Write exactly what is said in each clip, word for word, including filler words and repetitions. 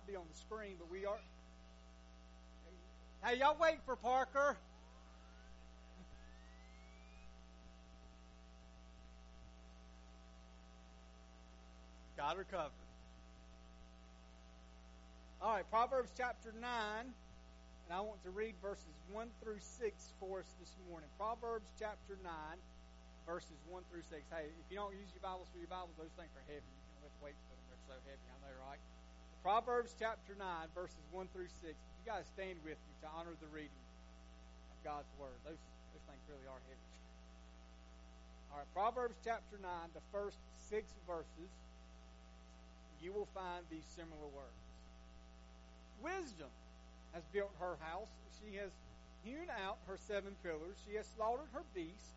not be on the screen, but we are. Hey, y'all wait for Parker. Got her covered. All right, Proverbs chapter nine, and I want to read verses one through six for us this morning. Proverbs chapter nine, verses one through six. Hey, if you don't use your Bibles for your Bibles, those things are heavy. You can lift weights for them. They're so heavy. I know, right? Proverbs chapter nine, verses one through six. You guys stand with me to honor the reading of God's Word. Those, those things really are heavy. All right, Proverbs chapter nine, the first six verses, you will find these similar words. Wisdom has built her house. She has hewn out her seven pillars. She has slaughtered her beast.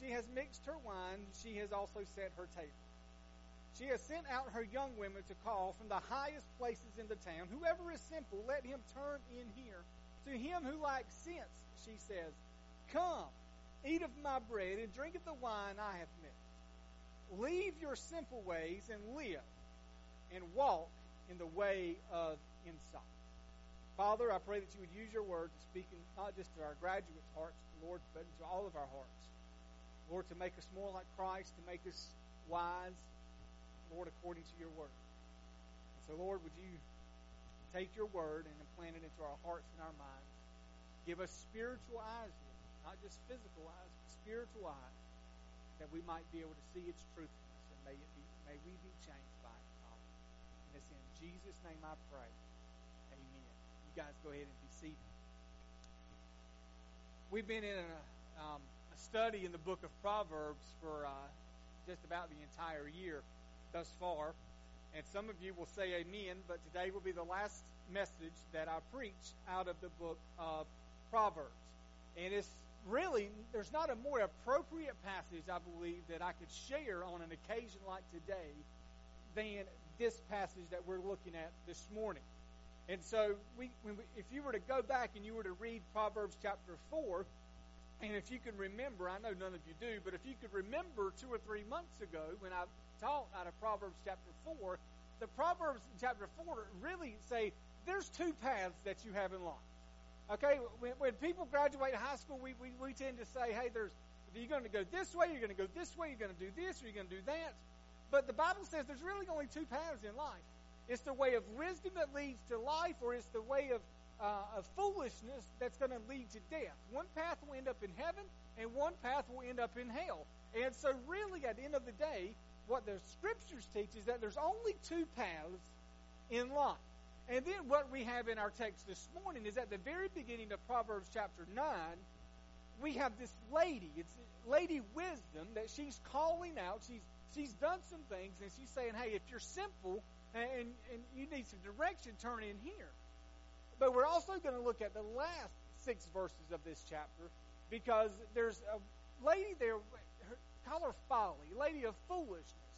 She has mixed her wine. She has also set her table. She has sent out her young women to call from the highest places in the town. Whoever is simple, let him turn in here. To him who lacks sense, she says, come, eat of my bread and drink of the wine I have mixed. Leave your simple ways and live, and walk in the way of insight. Father, I pray that you would use your word to speak not just to our graduates' hearts, Lord, but to all of our hearts. Lord, to make us more like Christ, to make us wise, Lord, according to your word. And so, Lord, would you take your word and implant it into our hearts and our minds. Give us spiritual eyes, Lord, not just physical eyes, but spiritual eyes, that we might be able to see its truthfulness, and may, it be, may we be changed by it, Father. And it's in Jesus' name I pray. Amen. You guys go ahead and be seated. We've been in a, um, a study in the book of Proverbs for uh, just about the entire year thus far, and some of you will say amen, but today will be the last message that I preach out of the book of Proverbs. And it's really, there's not a more appropriate passage, I believe, that I could share on an occasion like today than this passage that we're looking at this morning. And so, we, when we, if you were to go back and you were to read Proverbs chapter four, and if you can remember, I know none of you do, but if you could remember two or three months ago when I taught out of Proverbs chapter four, the Proverbs in chapter four really say there's two paths that you have in life. Okay, when, when people graduate high school, we, we, we tend to say, hey, there's you're going to go this way, you're going to go this way, you're going to do this, or you're going to do that. But the Bible says there's really only two paths in life. It's the way of wisdom that leads to life, or it's the way of Uh, of foolishness that's going to lead to death. One path will end up in heaven, and one path will end up in hell. And so really, at the end of the day, what the Scriptures teach is that there's only two paths in life. And then what we have in our text this morning is at the very beginning of Proverbs chapter nine, we have this lady. It's Lady Wisdom that she's calling out. She's she's done some things, and she's saying, hey, if you're simple and, and, and you need some direction, turn in here. But we're also going to look at the last six verses of this chapter, because there's a lady there, call her Folly, lady of foolishness.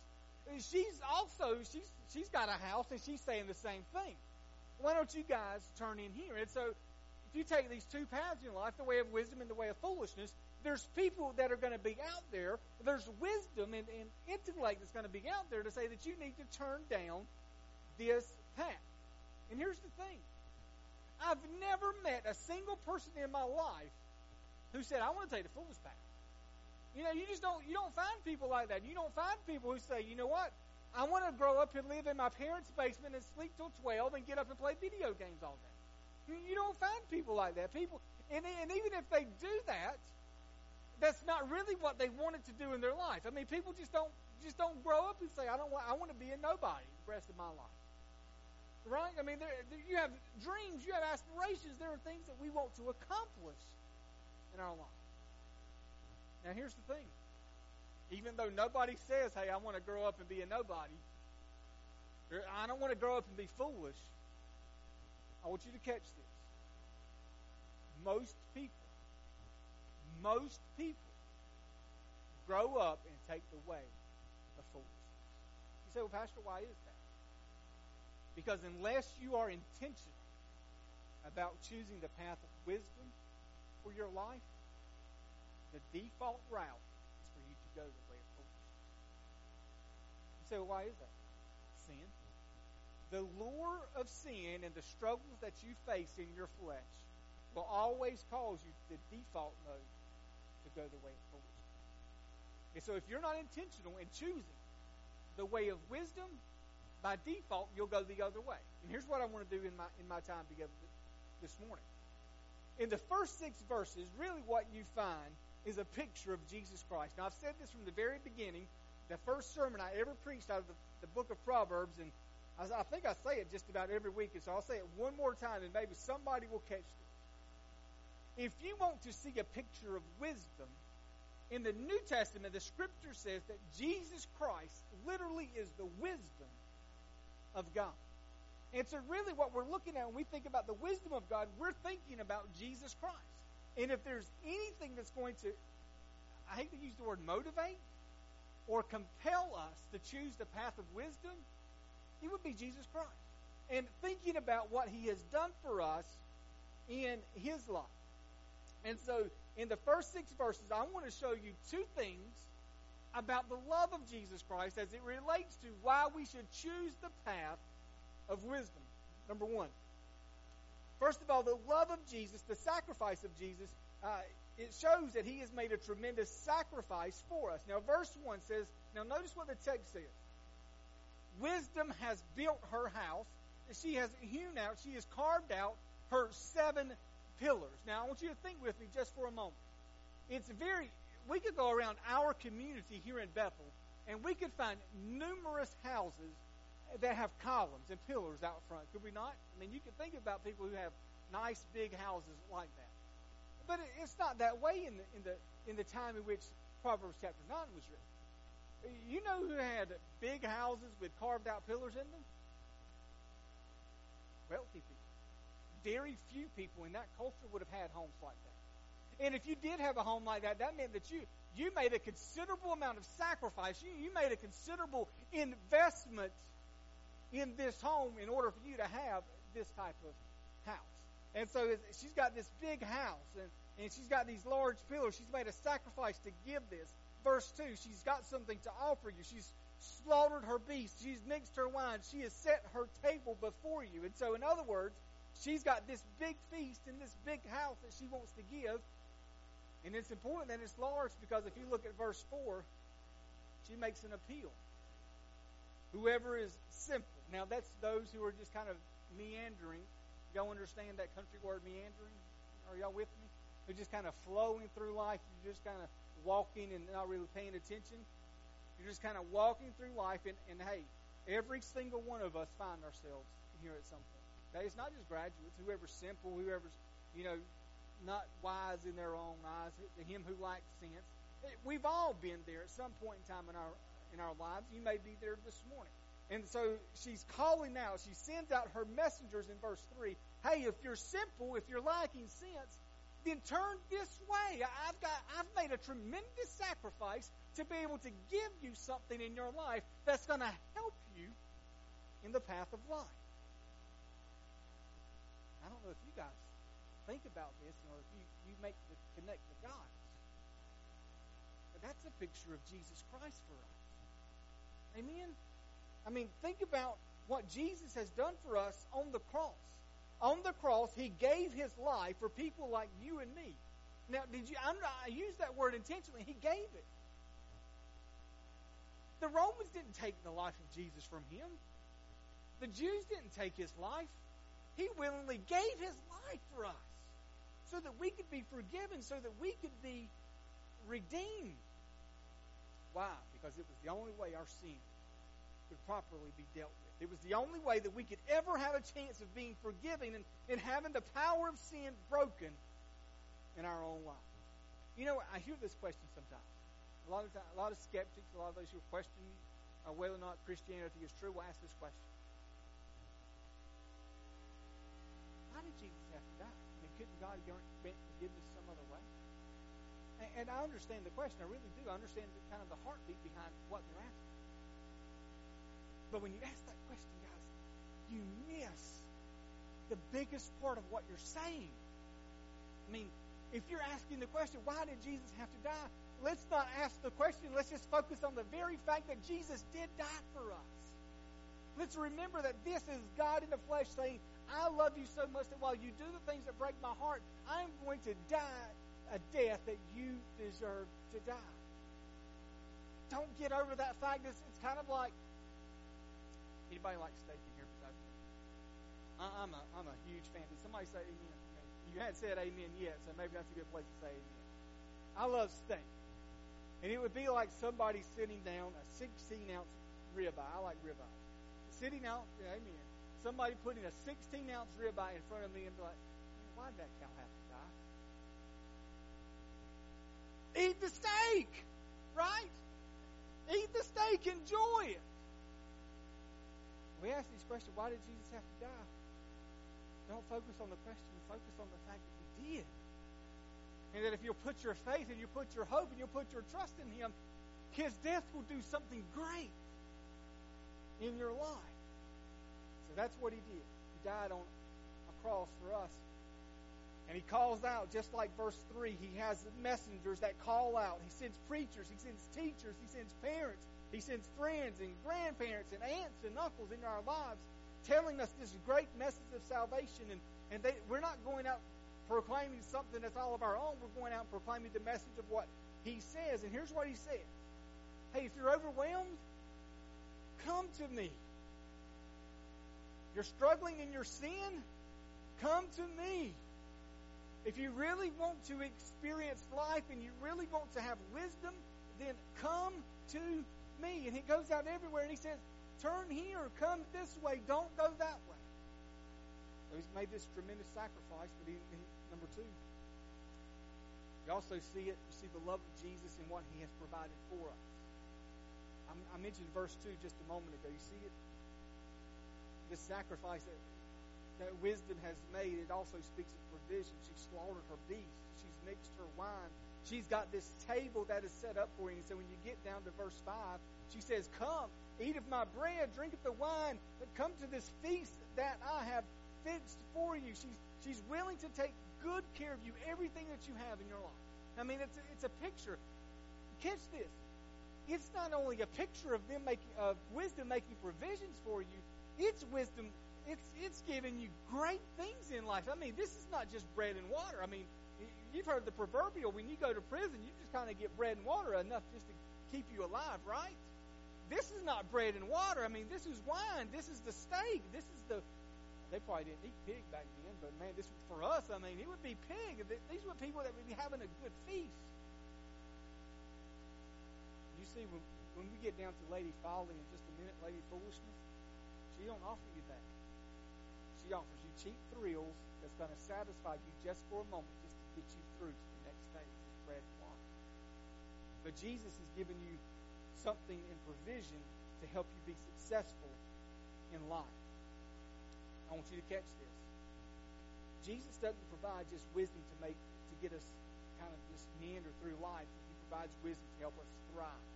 She's also, she's she's got a house, and she's saying the same thing. Why don't you guys turn in here? And so if you take these two paths in life, the way of wisdom and the way of foolishness, there's people that are going to be out there. There's wisdom and, and intellect that's going to be out there to say that you need to turn down this path. And here's the thing. I've never met a single person in my life who said, I want to take the fool's path. You know, you just don't, you don't find people like that. You don't find people who say, you know what, I want to grow up and live in my parents' basement and sleep till twelve and get up and play video games all day. You don't find people like that. People, and, and even if they do that, that's not really what they wanted to do in their life. I mean, people just don't, just don't grow up and say, I don't want, I want to be a nobody the rest of my life. Right? I mean, there, there, you have dreams, you have aspirations, there are things that we want to accomplish in our life. Now, here's the thing. Even though nobody says, hey, I want to grow up and be a nobody, I don't want to grow up and be foolish, I want you to catch this. Most people, most people grow up and take the way of foolishness. You say, well, Pastor, why is that? Because unless you are intentional about choosing the path of wisdom for your life, the default route is for you to go the way of foolishness. You say, well, why is that? Sin. The lure of sin and the struggles that you face in your flesh will always cause you the default mode to go the way of foolishness. And so if you're not intentional in choosing the way of wisdom, by default, you'll go the other way. And here's what I want to do in my in my time together this morning. In the first six verses, really what you find is a picture of Jesus Christ. Now, I've said this from the very beginning. The first sermon I ever preached out of the, the book of Proverbs, and I, I think I say it just about every week, and so I'll say it one more time, and maybe somebody will catch it. If you want to see a picture of wisdom, in the New Testament, the Scripture says that Jesus Christ literally is the wisdom of God. And so really what we're looking at when we think about the wisdom of God, we're thinking about Jesus Christ. And if there's anything that's going to, I hate to use the word motivate, or compel us to choose the path of wisdom, it would be Jesus Christ. And thinking about what He has done for us in His life. And so in the first six verses, I want to show you two things about the love of Jesus Christ as it relates to why we should choose the path of wisdom. Number one, first of all, the love of Jesus, the sacrifice of Jesus, uh, it shows that He has made a tremendous sacrifice for us. Now, verse one says, now notice what the text says. Wisdom has built her house. She has hewn out, she has carved out her seven pillars. Now, I want you to think with me just for a moment. It's very... We could go around our community here in Bethel, and we could find numerous houses that have columns and pillars out front. Could we not? I mean, you can think about people who have nice big houses like that. But it's not that way in the in the in the time in which Proverbs chapter nine was written. You know who had big houses with carved out pillars in them? Wealthy people. Very few people in that culture would have had homes like that. And if you did have a home like that, that meant that you you made a considerable amount of sacrifice. You, you made a considerable investment in this home in order for you to have this type of house. And so she's got this big house, and, and she's got these large pillars. She's made a sacrifice to give this. Verse two, she's got something to offer you. She's slaughtered her beast. She's mixed her wine. She has set her table before you. And so, in other words, she's got this big feast and this big house that she wants to give. And it's important that it's large because if you look at verse four, she makes an appeal. Whoever is simple. Now, that's those who are just kind of meandering. Y'all understand that country word meandering? Are y'all with me? They're just kind of flowing through life. You're just kind of walking and not really paying attention. You're just kind of walking through life. And, and hey, every single one of us find ourselves here at some point. Now, it's not just graduates. Whoever's simple, whoever's, you know, not wise in their own eyes, to him who lacks sense. We've all been there at some point in time in our in our lives. You may be there this morning. And so she's calling out. She sends out her messengers in verse three. Hey, if you're simple, if you're lacking sense, then turn this way. I've got I've made a tremendous sacrifice to be able to give you something in your life that's going to help you in the path of life. I don't know if you guys think about this, or if you, you make the connect the dots. But that's a picture of Jesus Christ for us. Amen? I mean, think about what Jesus has done for us on the cross. On the cross, He gave His life for people like you and me. Now, did you? I'm not, I use that word intentionally. He gave it. The Romans didn't take the life of Jesus from Him. The Jews didn't take His life. He willingly gave His life for us, so that we could be forgiven, so that we could be redeemed. Why? Because it was the only way our sin could properly be dealt with. It was the only way that we could ever have a chance of being forgiven and, and having the power of sin broken in our own life. You know, I hear this question sometimes. A lot of time, a lot of skeptics, a lot of those who question uh, whether or not Christianity is true, will ask this question. Why did Jesus have to die? I mean, couldn't God grant forgiveness some other way? And, and I understand the question. I really do. I understand the, kind of the heartbeat behind what they're asking. But when you ask that question, guys, you miss the biggest part of what you're saying. I mean, if you're asking the question, why did Jesus have to die? Let's not ask the question. Let's just focus on the very fact that Jesus did die for us. Let's remember that this is God in the flesh saying, I love you so much that while you do the things that break my heart, I'm going to die a death that you deserve to die. Don't get over that fact. It's, it's kind of like, anybody like steak in here besides me? I, I'm, a, I'm a huge fan. Did somebody say amen? You hadn't said amen yet, so maybe that's a good place to say amen. I love steak. And it would be like somebody sitting down, a sixteen-ounce ribeye. I like ribeye. Sitting out, amen. Somebody putting a sixteen-ounce ribeye in front of me and be like, why'd that cow have to die? Eat the steak, right? Eat the steak, enjoy it. We ask these questions, why did Jesus have to die? Don't focus on the question, focus on the fact that he did. And that if you'll put your faith and you put your hope and you'll put your trust in him, his death will do something great in your life. So that's what he did. He died on a cross for us. And he calls out, just like verse three, he has messengers that call out. He sends preachers, he sends teachers, he sends parents, he sends friends and grandparents and aunts and uncles into our lives, telling us this great message of salvation. And, and they, we're not going out proclaiming something that's all of our own. We're going out and proclaiming the message of what he says. And here's what he said. Hey, if you're overwhelmed, come to me. You're struggling in your sin, come to me. If you really want to experience life and you really want to have wisdom, then come to me. And he goes out everywhere and he says, turn here, come this way, don't go that way. So he's made this tremendous sacrifice, but he, he, number two, you also see it, you see the love of Jesus and what he has provided for us. I, I mentioned verse two just a moment ago. You see it? This sacrifice that that wisdom has made, it also speaks of provision. She slaughtered her beast. She's mixed her wine. She's got this table that is set up for you. And so when you get down to verse five, she says, come, eat of my bread, drink of the wine, but come to this feast that I have fixed for you. She's, she's willing to take good care of you, everything that you have in your life. I mean, it's a, it's a picture. Catch this. It's not only a picture of them making, of wisdom making provisions for you, it's wisdom. It's it's giving you great things in life. I mean, this is not just bread and water. I mean, you've heard the proverbial, when you go to prison, you just kind of get bread and water enough just to keep you alive, right? This is not bread and water. I mean, this is wine. This is the steak. This is the, they probably didn't eat pig back then, but man, this for us, I mean, it would be pig. These were people that would be having a good feast. You see, when, when we get down to Lady Folly in just a minute, Lady Foolishness, she don't offer you that. She offers you cheap thrills that's going to satisfy you just for a moment, just to get you through to the next phase of bread and water. But Jesus has given you something in provision to help you be successful in life. I want you to catch this. Jesus doesn't provide just wisdom to make to get us kind of just meander through life. He provides wisdom to help us thrive.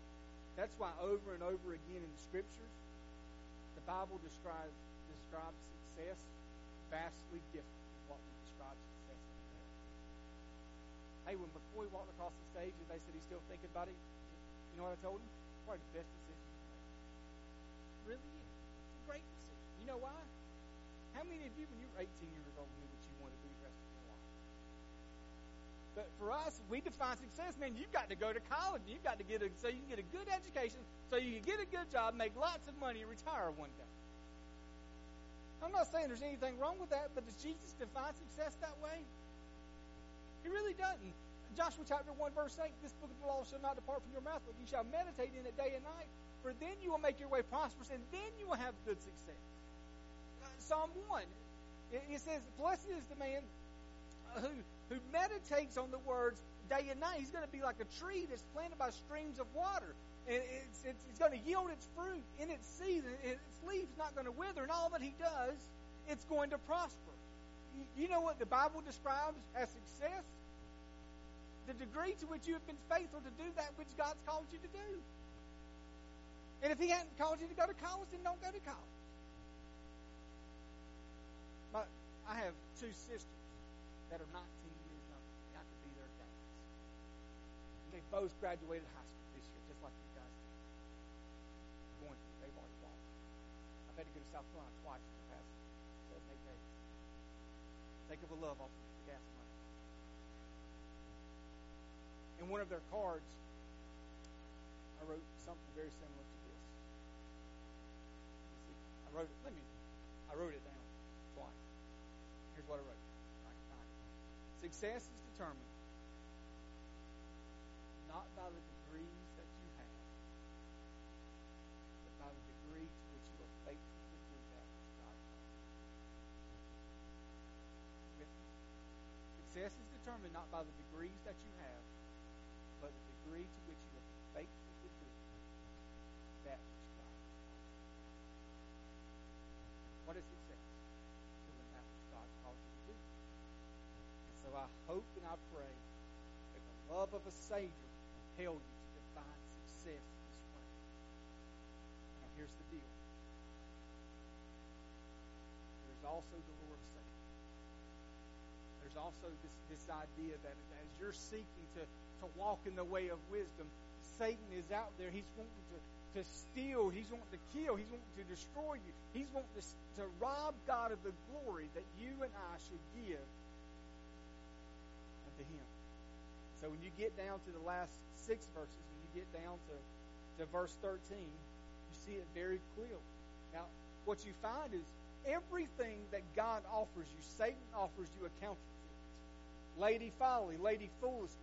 That's why over and over again in the Scriptures, the Bible describes describes success vastly different from what we describe success in the world. Hey, when McCoy walked across the stage and they said he's still thinking about it, you know what I told him? Probably the best decision he's made. Really is. It's a great decision. You know why? How many of you, when you were eighteen years old, knew what you wanted to do the rest of your life? But for us, we define success, man, you've got to go to college. You've got to get a, so you can get a good education, so you can get a good job, make lots of money, and retire one day. I'm not saying there's anything wrong with that, but does Jesus define success that way? He really doesn't. Joshua chapter one, verse eight, this book of the law shall not depart from your mouth, but you shall meditate in it day and night, for then you will make your way prosperous, and then you will have good success. Uh, Psalm one, it, it says, blessed is the man who, who meditates on the words day and night. He's going to be like a tree that's planted by streams of water. And it's, it's, it's going to yield its fruit in its season. Its leaves not going to wither. And all that he does, it's going to prosper. You know what the Bible describes as success? The degree to which you have been faithful to do that which God's called you to do. And if he hadn't called you to go to college, then don't go to college. My, I have two sisters that are nineteen years younger. I could be their dads. They both graduated high school. Like you guys going through, they've already walked. I had to go to South Carolina twice to pass it. So it made days. Think of a love off of the gas money. In one of their cards, I wrote something very similar to this. See, I wrote it. Let me. I wrote it down twice. Here's what I wrote. I can find it. Success is determined not by the degrees that you have, but by the degree to which you are faithful to do that which God has. Success is determined not by the degrees that you have, but the degree to which you are faithful to do that which God has. What is success? Doing that which God calls you to do. And so I hope and I pray that the love of a Savior compels you to define success in this way. Now here's the deal. There's also the Lord's Savior. There's also this, this idea that as you're seeking to, to walk in the way of wisdom, Satan is out there. He's wanting to, to steal. He's wanting to kill. He's wanting to destroy you. He's wanting to, to rob God of the glory that you and I should give unto Him. So when you get down to the last six verses, when you get down to, to verse thirteen, you see it very clearly. Now, what you find is everything that God offers you, Satan offers you a counterfeit. Lady folly, lady foolishness.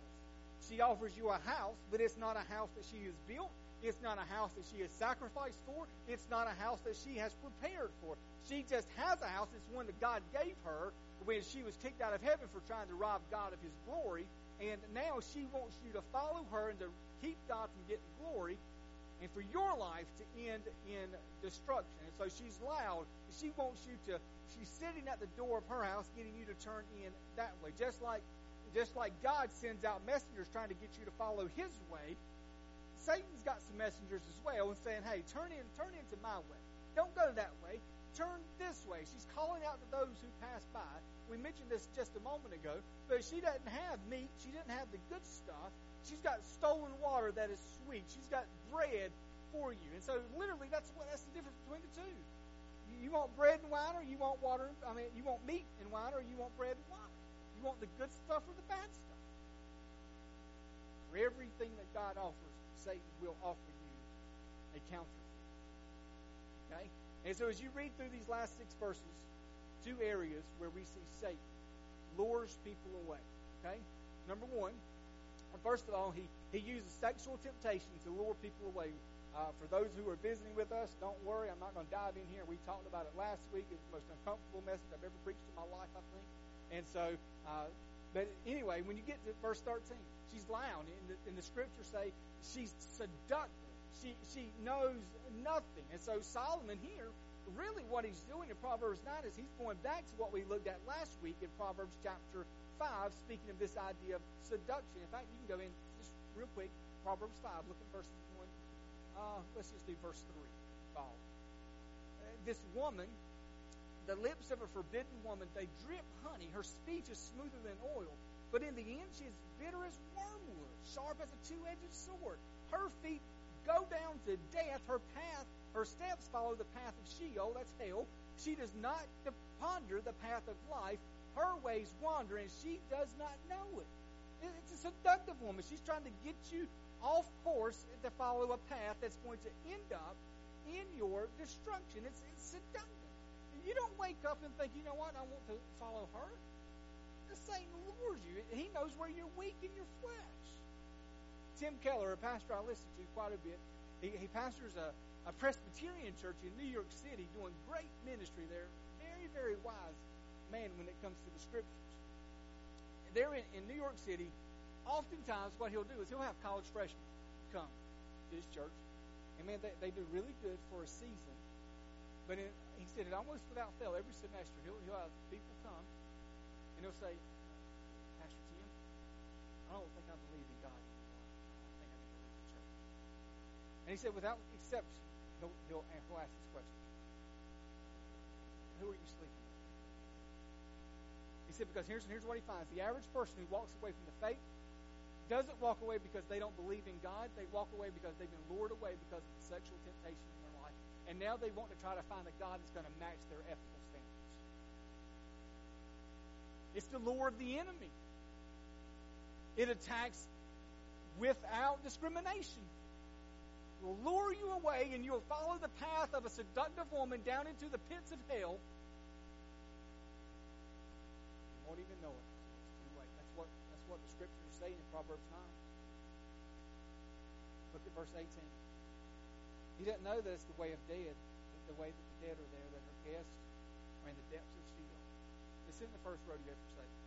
She offers you a house, but it's not a house that she has built. It's not a house that she has sacrificed for. It's not a house that she has prepared for. She just has a house. It's one that God gave her when she was kicked out of heaven for trying to rob God of His glory. And now she wants you to follow her and to keep God from getting glory and for your life to end in destruction. And so she's loud. She wants you to, she's sitting at the door of her house getting you to turn in that way. Just like Just like God sends out messengers trying to get you to follow His way, Satan's got some messengers as well and saying, hey, turn in, turn into my way. Don't go that way. Turn this way. She's calling out to those who pass by. We mentioned this just a moment ago, but she doesn't have meat. She doesn't have the good stuff. She's got stolen water that is sweet. She's got bread for you. And so literally that's what that's the difference between the two. You, you want bread and wine, or you want water, I mean you want meat and wine, or you want bread and wine. You want the good stuff or the bad stuff? For everything that God offers, Satan will offer you a counterfeit. Okay? And so as you read through these last six verses, two areas where we see Satan lures people away. Okay? Number one, first of all, he, he uses sexual temptation to lure people away. Uh, for those who are visiting with us, don't worry, I'm not going to dive in here. We talked about it last week. It's the most uncomfortable message I've ever preached in my life, I think. And so, uh, but anyway, when you get to verse thirteen, she's loud. And the, and the scriptures say she's seductive. She she knows nothing. And so Solomon here, really what he's doing in Proverbs nine is he's going back to what we looked at last week in Proverbs chapter five, speaking of this idea of seduction. In fact, you can go in just real quick, Proverbs five, look at verse one. Uh, let's just do verse three. This woman... The lips of a forbidden woman, they drip honey. Her speech is smoother than oil. But in the end, she is bitter as wormwood, sharp as a two-edged sword. Her feet go down to death. Her path, her steps follow the path of Sheol, that's hell. She does not ponder the path of life. Her ways wander, and she does not know it. It's a seductive woman. She's trying to get you off course to follow a path that's going to end up in your destruction. It's, it's seductive. You don't wake up and think, you know what, I want to follow her. The Satan lures you. He knows where you're weak in your flesh. Tim Keller, a pastor I listen to quite a bit, he, he pastors a, a Presbyterian church in New York City, doing great ministry there. Very, very wise man when it comes to the scriptures. There in, in New York City, oftentimes what he'll do is he'll have college freshmen come to his church. And man, they, they do really good for a season. But in, he said it almost without fail every semester. He'll, he'll have people come, and he'll say, Pastor Tim, I don't think I believe in God anymore. I think I believe in church. And he said, without exception, he'll, he'll, he'll ask this question. Who are you sleeping with? He said, because here's, here's what he finds. The average person who walks away from the faith doesn't walk away because they don't believe in God. They walk away because they've been lured away because of the sexual temptation in their life. And now they want to try to find a God that's going to match their ethical standards. It's the lure of the enemy. It attacks without discrimination. It will lure you away, and you will follow the path of a seductive woman down into the pits of hell. You won't even know it. It's too late. That's what, that's what the Scriptures say in Proverbs nine. Look at verse eighteen. He doesn't know that it's the way of dead, the way that the dead are there, that her guests are in the depths of Sheol. This isn't the first rodeo for Satan.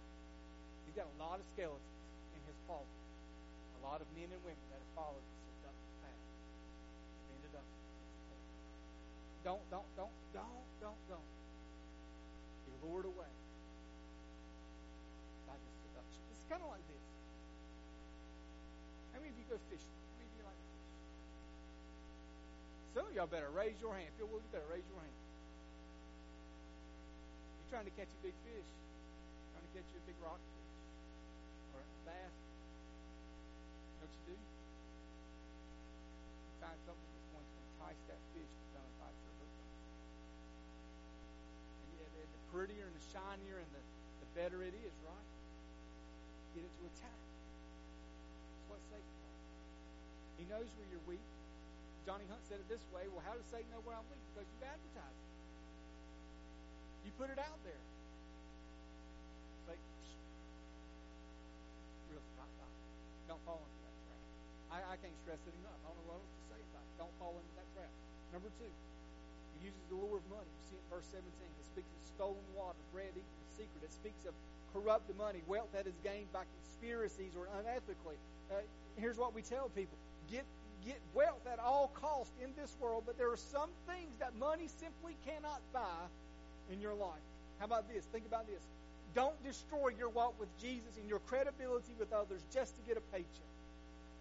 He's got a lot of skeletons in his closet. A lot of men and women that have followed this seductive path. They've ended up. Don't, don't, don't, don't, don't, don't. You're lured away by this seduction. It's kind of like this. How many of you go fishing? Some of y'all better raise your hand. Feel you better raise your hand. You're trying to catch a big fish. You're trying to catch a big rockfish or a bass. You know what you do? You find something that's going to entice that fish to come and bite your hook. And yeah, the prettier and the shinier and the, the better it is, right? Get it to attack. That's what Satan does. He knows where you're weak. Johnny Hunt said it this way. Well, how does Satan know where I'm weak? Because you've advertised it. You put it out there. Satan, real stop, stop. Don't fall into that trap. I, I can't stress it enough. I don't know what else to say about it. Don't fall into that trap. Number two, he uses the lure of money. You see it in verse seventeen. It speaks of stolen water, bread eaten in secret. It speaks of corrupt money, wealth that is gained by conspiracies or unethically. Uh, here's what we tell people. Get Get wealth at all cost in this world, but there are some things that money simply cannot buy in your life. How about this? Think about this. Don't destroy your walk with Jesus and your credibility with others just to get a paycheck.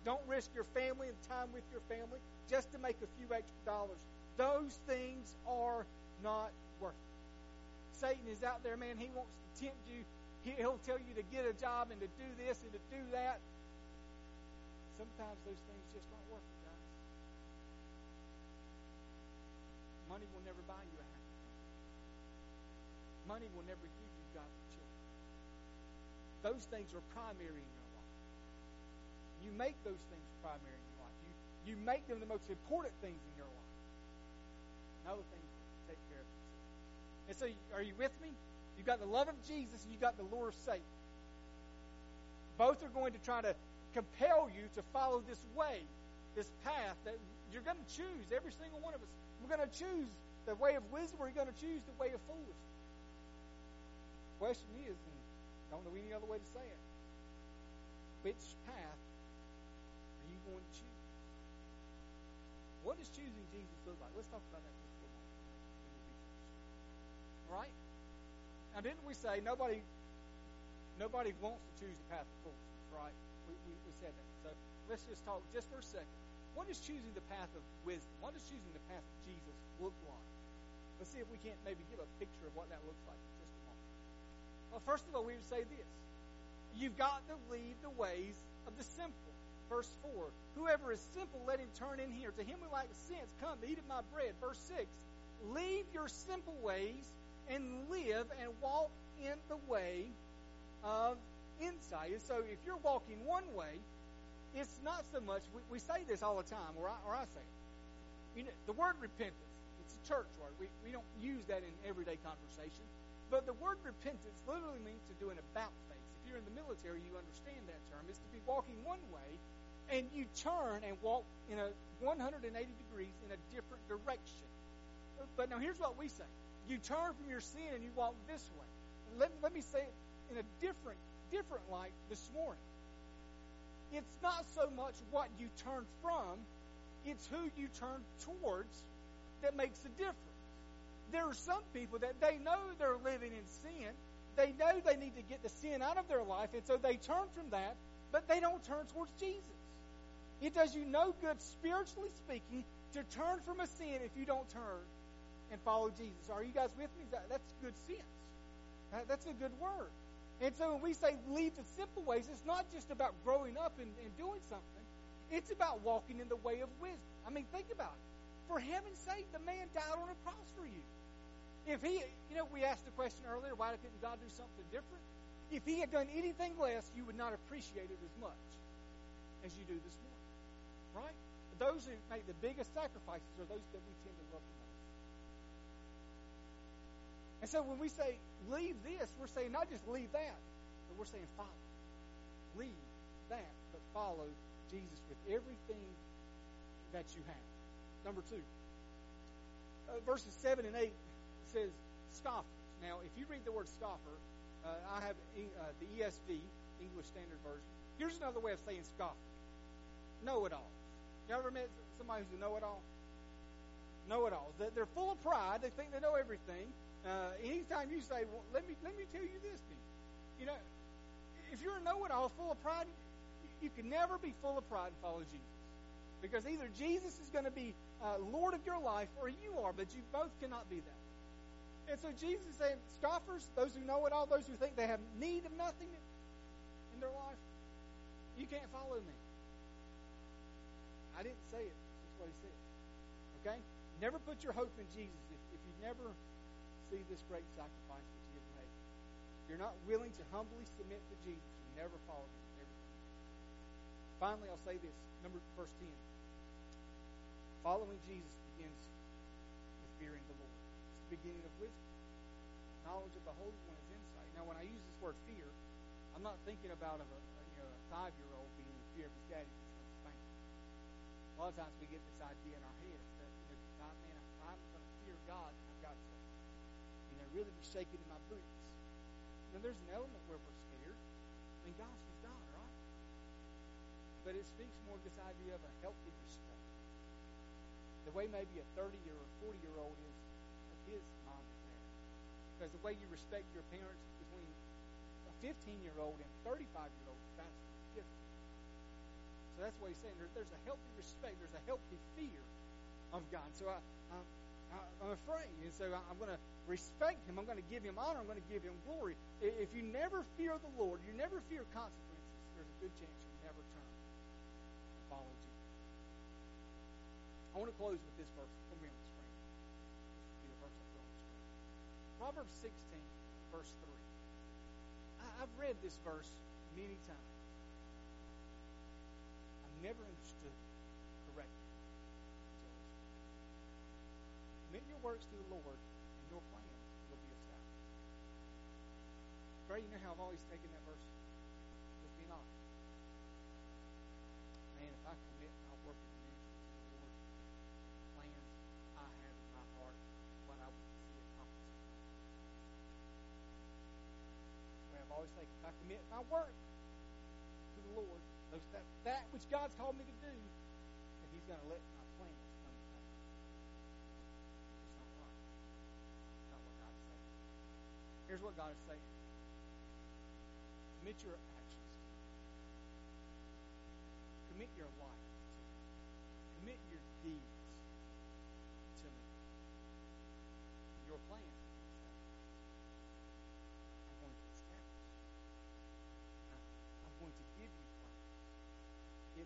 Don't risk your family and time with your family just to make a few extra dollars. Those things are not worth it. Satan is out there, man. He wants to tempt you. He'll tell you to get a job and to do this and to do that. Sometimes those things just aren't worth it, guys. Money will never buy you a happy life. Money will never give you godly children. Those things are primary in your life. You make those things primary in your life. You, you make them the most important things in your life. And other things take care of themselves. And so, are you with me? You've got the love of Jesus and you've got the lure of Satan. Both are going to try to compel you to follow this way, this path that you're going to choose. Every single one of us, we're going to choose the way of wisdom, or you're going to choose the way of foolishness. The question is, and I don't know any other way to say it, which path are you going to choose? What does choosing Jesus look like? Let's talk about that for a little bit. All right? Now, didn't we say nobody, nobody wants to choose the path of foolishness, right? We, we, we said that. So let's just talk just for a second. What does choosing the path of wisdom, what does choosing the path of Jesus look like? Let's see if we can't maybe give a picture of what that looks like in just a moment. Well, first of all, we would say this. You've got to leave the ways of the simple. Verse four, whoever is simple, let him turn in here. To him who lacks sense, come, eat of my bread. Verse six, leave your simple ways and live and walk in the way of insight. And so if you're walking one way, it's not so much, we, we say this all the time, or I, or I say it. You know, the word repentance, it's a church word. We, we don't use that in everyday conversation. But the word repentance literally means to do an about-face. If you're in the military, you understand that term. It's to be walking one way, and you turn and walk in a one hundred eighty degrees in a different direction. But now here's what we say. You turn from your sin and you walk this way. Let, let me say it in a different different like this morning. It's not so much what you turn from, it's who you turn towards that makes the difference. There are some people that they know they're living in sin. They know they need to get the sin out of their life, and so they turn from that, but they don't turn towards Jesus. It does you no good, spiritually speaking, to turn from a sin if you don't turn and follow Jesus. Are you guys with me? That's good sense. That's a good word. And so when we say leave the simple ways, it's not just about growing up and, and doing something. It's about walking in the way of wisdom. I mean, think about For heaven's sake, the man died on a cross for you. If he, you know, we asked the question earlier, why couldn't God do something different? If he had done anything less, you would not appreciate it as much as you do this morning, right? Those who make the biggest sacrifices are those that we tend to love the most. And so when we say, leave this, we're saying not just leave that, but we're saying follow. Leave that, but follow Jesus with everything that you have. Number two, uh, verses seven and eight says scoffers. Now, if you read the word scoffer, uh, I have uh, the E S V, English Standard Version. Here's another way of saying scoffer. Know-it-all. You ever met somebody who's a know-it-all? Know-it-alls. They're full of pride. They think they know everything. Uh, anytime you say, well, let me let me tell you this thing. You know, if you're a know-it-all full of pride, you can never be full of pride and follow Jesus. Because either Jesus is going to be uh, Lord of your life or you are, but you both cannot be that. And so Jesus is saying, scoffers, those who know it all, those who think they have need of nothing in their life, you can't follow me. I didn't say it. That's what he said. Okay? Never put your hope in Jesus if, if you never see this great sacrifice that he has made. If you're not willing to humbly submit to Jesus, you never follow him. Finally, I'll say this. Number verse ten. Following Jesus begins with fearing the Lord. It's the beginning of wisdom. Knowledge of the Holy One is insight. Now, when I use this word fear, I'm not thinking about a, a, you know, a five-year-old being in fear of his daddy because he's going to spank him. A lot of times we get this idea in our heads that, you know, man, I'm going to fear God and I've got to, you know, really be shaking in my boots. Now, there's an element where we're scared. I mean, gosh, he's God, right? But it speaks more of this idea of a healthy respect. The way maybe a thirty-year or forty-year-old is of his mom and dad. Because the way you respect your parents between a fifteen-year-old and a thirty-five-year-old is vastly different. So that's what he's saying. There, there's a healthy respect. There's a healthy fear of God. So I, I'm, I'm afraid. And so I'm going to respect him. I'm going to give him honor. I'm going to give him glory. If you never fear the Lord, you never fear consequences, there's a good chance you never turn. I want to close with this verse. Put me on the screen. Be the verse I put on the screen. Proverbs sixteen, verse three. I, I've read this verse many times. I've never understood correctly. Commit your works to the Lord, and your plan will be established. Gray, you know how I've always taken that verse? Just being honest. Man, if I commit and I'll work with Sake. If I commit my work to the Lord, those, that, that which God's called me to do, and he's going to let my plans come to pass. It's not right. It's not what God's saying. Here's what God is saying. Commit your actions to him. Commit your life to him. Commit your deeds to me. Your plans.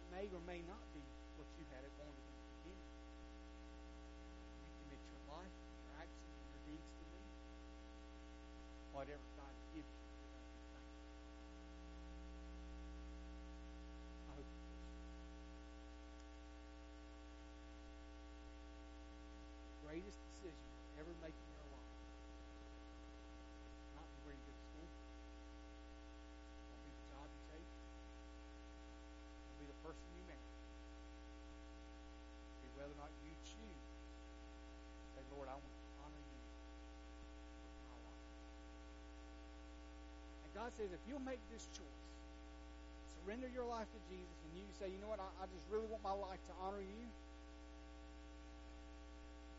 It may or may not be what you had it wanted in the beginning. You commit your life, your actions, and your deeds to me. Whatever God gives you, you're going to be thankful. I hope it is. The greatest decision you'll ever make in your life, not to where you go to school, not be the job you take, the person you marry, be whether or not you choose. Say, Lord, I want to honor you with my life. And God says, if you'll make this choice, surrender your life to Jesus, and you say, you know what, I, I just really want my life to honor you.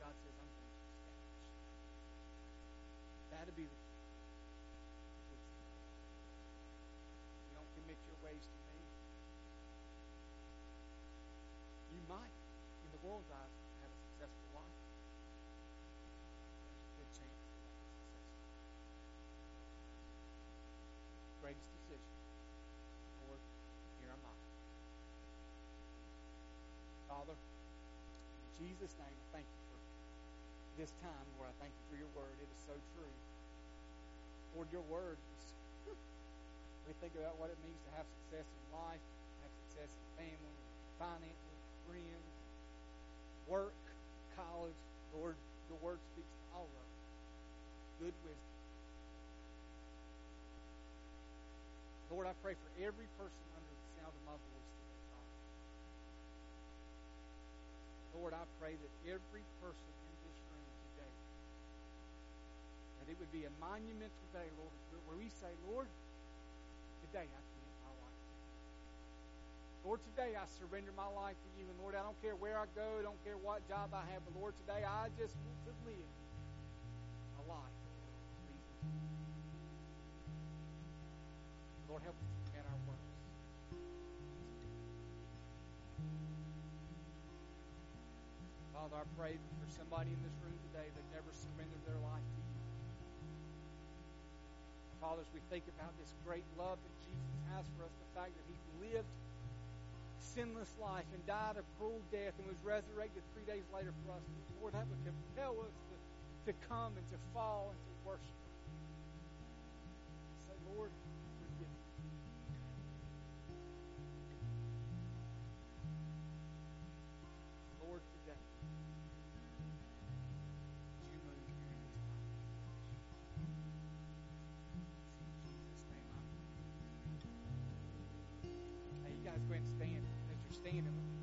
God says, I'm going to establish. That'll be the key. If you don't commit your ways to me, you might, in the world's eyes, have a successful life. There's a good chance that that's successful. Greatest decision. Lord, here am I. Father, in Jesus' name, I thank you for this time, Lord. I thank you for your word. It is so true. Lord, your word is, we think about what it means to have success in life, have success in family, finances, friends, work, college. Lord, your word speaks to all of us. Good wisdom. Lord, I pray for every person under the sound of my voice today, Father. Lord, I pray that every person in this room today, that it would be a monumental day, Lord, where we say, Lord, today I commit my life to you. Lord, today I surrender my life to you. And Lord, I don't care where I go, I don't care what job I have, but Lord, today I just want to live a life for you. Lord, help us at our works. Father, I pray for somebody in this room today that never surrendered their life to you. Father, as we think about this great love that Jesus has for us, the fact that he lived a sinless life and died a cruel death and was resurrected three days later for us, Lord, that would compel us to, to come and to fall and to worship. Say, Lord,